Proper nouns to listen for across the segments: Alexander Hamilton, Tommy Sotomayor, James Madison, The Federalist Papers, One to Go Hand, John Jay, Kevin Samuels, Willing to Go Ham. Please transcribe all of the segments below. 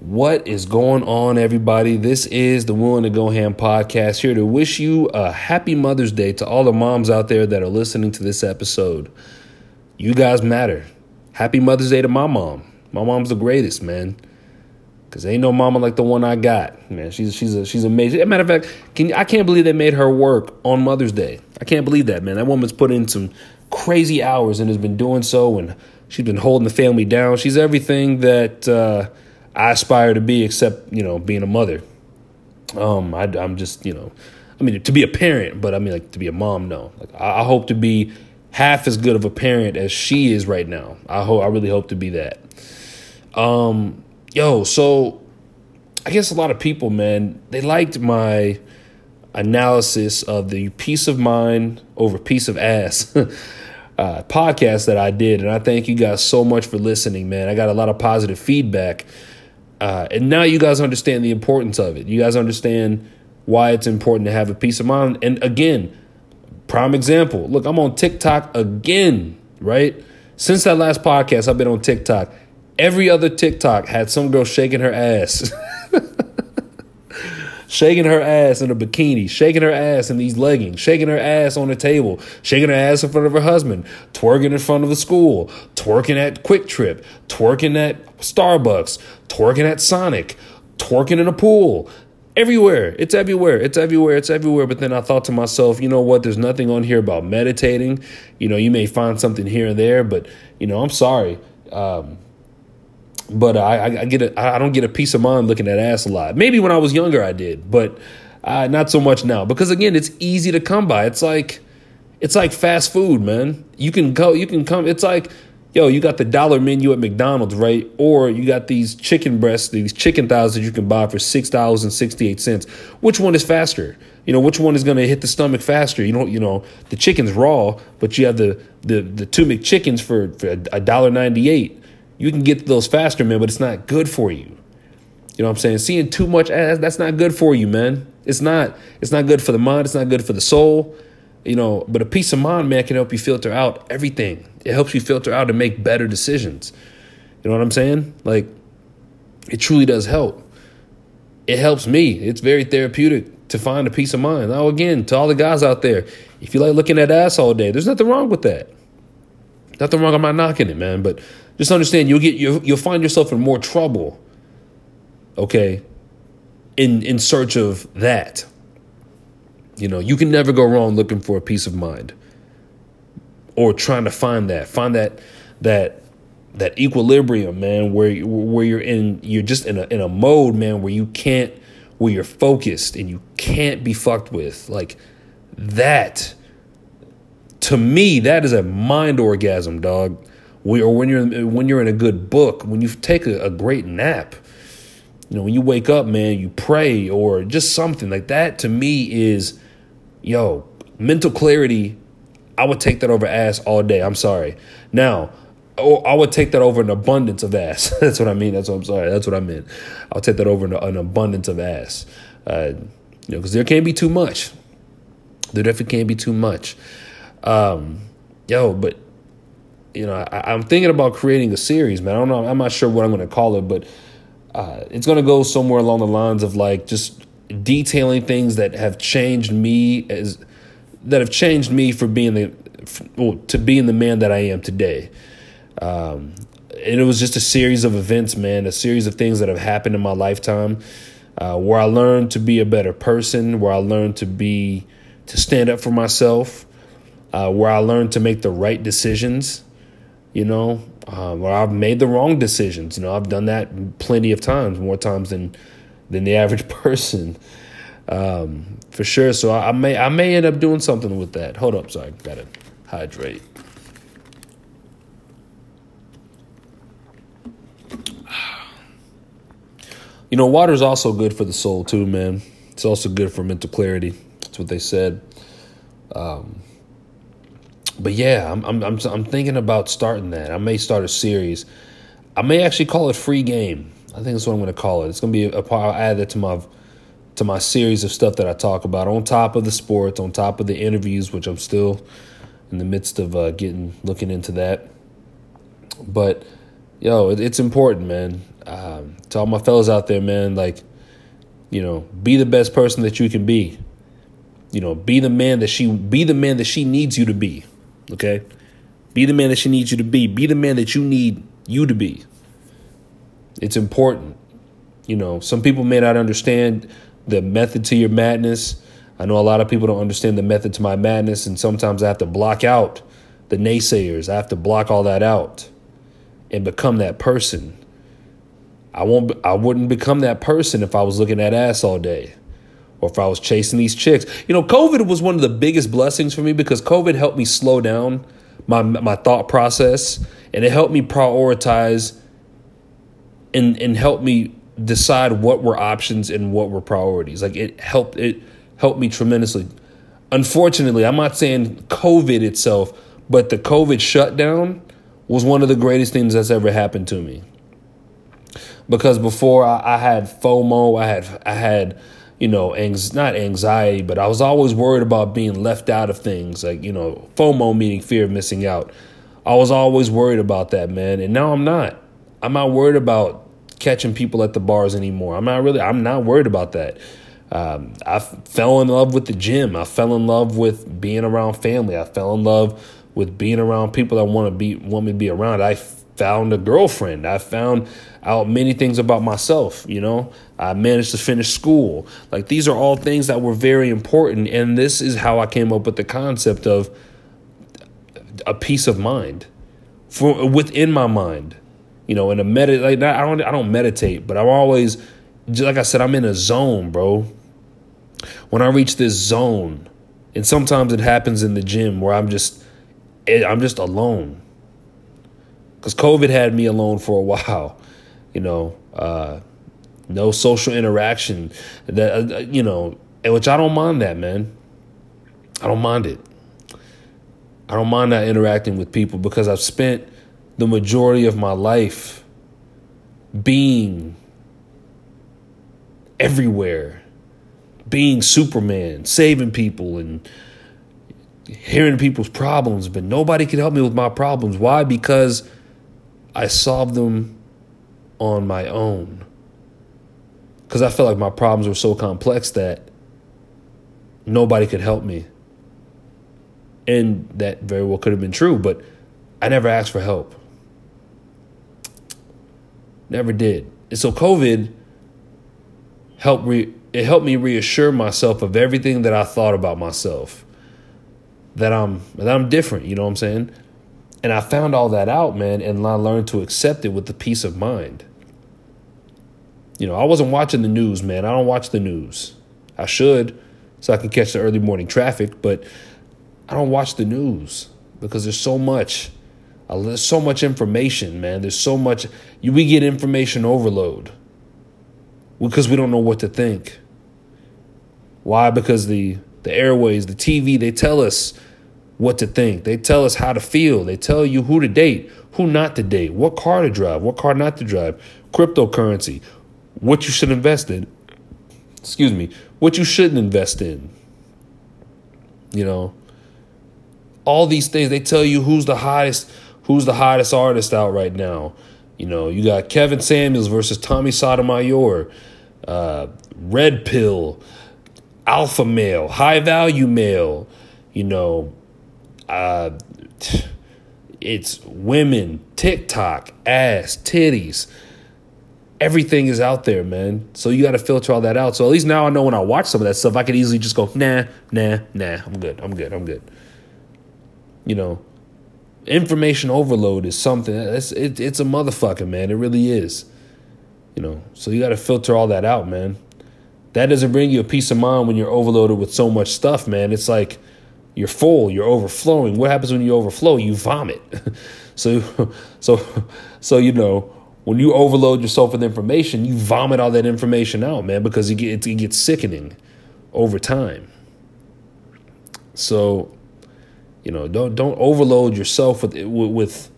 What is going on, everybody? This is the Willing to Go Ham podcast, here to wish you a happy Mother's Day to all the moms out there that are listening to this episode. You guys matter. Happy Mother's Day to my mom. My mom's the greatest, man. Because ain't no mama like the one I got, man. She's amazing. As a matter of fact, I can't believe they made her work on Mother's Day. I can't believe that, man. That woman's put in some crazy hours and has been doing so, and she's been holding the family down. She's everything that I aspire to be, except, you know, being a mother. I'm just, you know, I mean, to be a parent, but I mean, like, to be a mom, no. Like, I hope to be half as good of a parent as she is right now. I really hope to be that. So I guess a lot of people, man, they liked my analysis of the peace of mind over piece of ass podcast that I did. And I thank you guys so much for listening, man. I got a lot of positive feedback. And now you guys understand the importance of it. You guys understand why it's important to have a peace of mind. And again, prime example. Look, I'm on TikTok again, right? Since that last podcast, I've been on TikTok. Every other TikTok had some girl shaking her ass, shaking her ass in a bikini, shaking her ass in these leggings, shaking her ass on a table, shaking her ass in front of her husband, twerking in front of the school, twerking at Quick Trip, twerking at Starbucks, twerking at Sonic, twerking in a pool. Everywhere. It's everywhere. It's everywhere. It's everywhere. But then I thought to myself, you know what? There's nothing on here about meditating. You know, you may find something here and there, but, you know, I'm sorry. But I don't get a peace of mind looking at ass a lot. Maybe when I was younger I did, but not so much now. Because again, it's easy to come by. It's like fast food, man. You can come. It's like, yo, you got the dollar menu at McDonald's, right? Or you got these chicken breasts, these chicken thighs that you can buy for $6.68. Which one is faster? You know, which one is going to hit the stomach faster? You know, the chicken's raw, but you have the two McChickens for $1.98. You can get those faster, man, but it's not good for you. You know what I'm saying? Seeing too much ass, that's not good for you, man. It's not good for the mind. It's not good for the soul. You know, but a peace of mind, man, can help you filter out everything. It helps you filter out and make better decisions. You know what I'm saying? Like, it truly does help. It helps me. It's very therapeutic to find a peace of mind. Now, again, to all the guys out there, if you like looking at ass all day, there's nothing wrong with that. Nothing wrong. I'm not knocking it, man. But just understand, you'll find yourself in more trouble. Okay, in search of that. You know, you can never go wrong looking for a peace of mind or trying to find that equilibrium, man, where you're just in a mode, man, where you're focused and you can't be fucked with. Like, that, to me, that is a mind orgasm, dog. When you're in a good book, when you take a great nap. You know, when you wake up, man, you pray or just something like that, to me is, yo, mental clarity. I would take that over ass all day. I'm sorry. Now, I would take that over an abundance of ass. That's what I mean. That's what I'm sorry. That's what I meant. I'll take that over an abundance of ass, you know, because there can't be too much. There definitely can't be too much. But, you know, I'm thinking about creating a series, man. I don't know. I'm not sure what I'm going to call it, but it's going to go somewhere along the lines of, like, just detailing things that have changed me for being to being the man that I am today. And it was just a series of events, man, a series of things that have happened in my lifetime, where I learned to be a better person, where I learned to stand up for myself, where I learned to make the right decisions, you know. Or I've made the wrong decisions. You know, I've done that plenty of times, more times than the average person, for sure. So I may end up doing something with that. Hold up, sorry, gotta hydrate. You know, water is also good for the soul too, man. It's also good for mental clarity. That's what they said. But yeah, I'm thinking about starting that. I may start a series. I may actually call it Free Game. I think that's what I'm going to call it. It's going to be I'll add that to my series of stuff that I talk about, on top of the sports, on top of the interviews, which I'm still in the midst of looking into that. But yo, it's important, man. To all my fellas out there, man, like, you know, be the best person that you can be. You know, be the man that she needs you to be. Okay? Be the man that she needs you to be. Be the man that you need you to be. It's important. You know, some people may not understand the method to your madness. I know a lot of people don't understand the method to my madness, and sometimes I have to block out the naysayers. I have to block all that out and become that person. I wouldn't become that person if I was looking at ass all day or if I was chasing these chicks. You know, COVID was one of the biggest blessings for me because COVID helped me slow down my thought process, and it helped me prioritize and helped me decide what were options and what were priorities. Like, it helped me tremendously. Unfortunately, I'm not saying COVID itself, but the COVID shutdown was one of the greatest things that's ever happened to me. Because before I had FOMO, I had, you know, not anxiety, but I was always worried about being left out of things. Like, you know, FOMO meaning fear of missing out. I was always worried about that, man. And now I'm not. I'm not worried about catching people at the bars anymore. I'm not worried about that. I fell in love with the gym. I fell in love with being around family. I fell in love with being around people that want me to be around. I found a girlfriend. I found out many things about myself. You know, I managed to finish school. Like, these are all things that were very important. And this is how I came up with the concept of a peace of mind for within my mind. You know, in a I don't meditate, but I'm always, like I said, I'm in a zone, bro. When I reach this zone, and sometimes it happens in the gym where I'm just alone. Because COVID had me alone for a while, you know, no social interaction, that you know, which I don't mind that, man. I don't mind it. I don't mind not interacting with people because I've spent the majority of my life being everywhere, being Superman, saving people and hearing people's problems, but nobody can help me with my problems. Why? Because I solved them on my own. Because I felt like my problems were so complex that nobody could help me. And that very well could have been true, but I never asked for help. Never did. And so COVID helped me reassure myself of everything that I thought about myself. That I'm different, you know what I'm saying? And I found all that out, man, and I learned to accept it with the peace of mind. You know, I wasn't watching the news, man. I don't watch the news. I should, so I can catch the early morning traffic, but I don't watch the news because there's so much. There's so much information, man. There's so much. We get information overload. Because we don't know what to think. Why? Because the airways, the TV, they tell us what to think. They tell us how to feel. They tell you who to date, who not to date, what car to drive, what car not to drive, cryptocurrency, what you should invest in. Excuse me. What you shouldn't invest in. You know, all these things. They tell you who's the hottest artist out right now. You know, you got Kevin Samuels versus Tommy Sotomayor, red pill, alpha male, high value male. You know, it's women, TikTok, ass, titties. Everything is out there, man. So you got to filter all that out. So at least now I know when I watch some of that stuff, I could easily just go, nah, I'm good. You know. Information overload is something it's a motherfucker, man. It really is, you know, so you got to filter all that out, man. That doesn't bring you a peace of mind when you're overloaded with so much stuff, man. It's like you're full, you're overflowing. What happens when you overflow? You vomit. So, you know, when you overload yourself with information, you vomit all that information out, man, because it gets sickening over time. So, you know, don't overload yourself with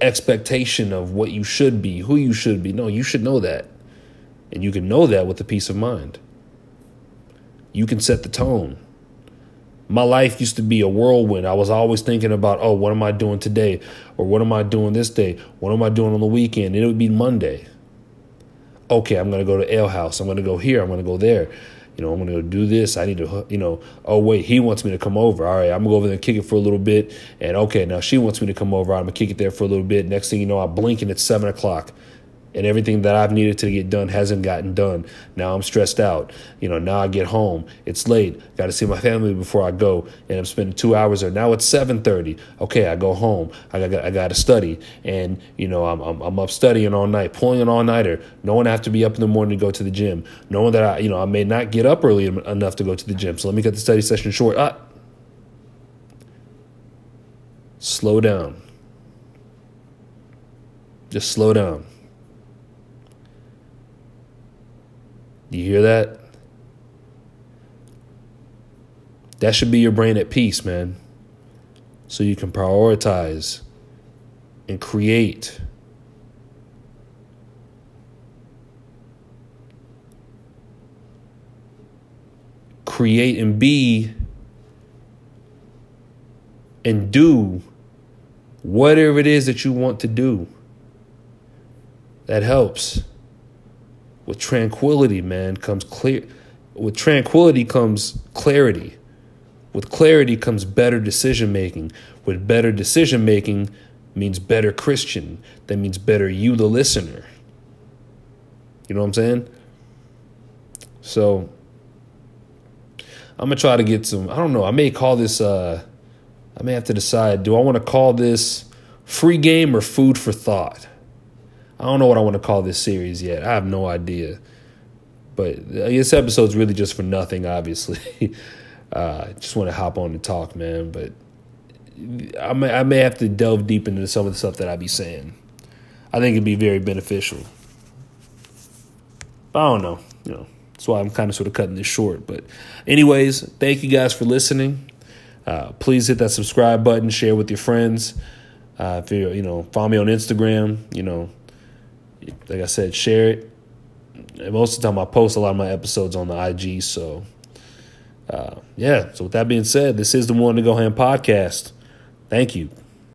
expectation of what you should be, who you should be. No, you should know that. And you can know that with a peace of mind. You can set the tone. My life used to be a whirlwind. I was always thinking about, oh, what am I doing today? Or what am I doing this day? What am I doing on the weekend? And it would be Monday. okay, I'm going to go to Ale House. I'm going to go here. I'm going to go there. You know, I'm going to go do this. I need to, you know, oh, wait, he wants me to come over. All right, I'm going to go over there and kick it for a little bit. And, okay, now she wants me to come over. I'm going to kick it there for a little bit. Next thing you know, I blink and it's 7 o'clock. And everything that I've needed to get done hasn't gotten done. Now I'm stressed out. You know, now I get home. It's late. Got to see my family before I go. And I'm spending 2 hours there. Now it's 7:30. Okay, I go home. I got to study. And, you know, I'm up studying all night, pulling an all-nighter, knowing I have to be up in the morning to go to the gym, knowing that I may not get up early enough to go to the gym. So let me cut the study session short. Slow down. Just slow down. You hear that? That should be your brain at peace, man. So you can prioritize and create. Create and be and do whatever it is that you want to do. That helps. With tranquility, man, comes clear. With tranquility comes clarity. With clarity comes better decision making. With better decision making means better Christian. That means better you, the listener. You know what I'm saying? So I'm gonna try to get some. I don't know. I may call this. I may have to decide. Do I want to call this free game or food for thought? I don't know what I want to call this series yet. I have no idea. But this episode's really just for nothing, obviously. Just want to hop on and talk, man. But I may have to delve deep into some of the stuff that I be saying. I think it'd be very beneficial. But I don't know. You know, that's why I'm kind of sort of cutting this short. But anyways, thank you guys for listening. Please hit that subscribe button. Share with your friends. If you're, follow me on Instagram, like I said, share it. And most of the time I post a lot of my episodes on the IG. So, yeah. So with that being said, this is the One to Go Hand podcast. Thank you.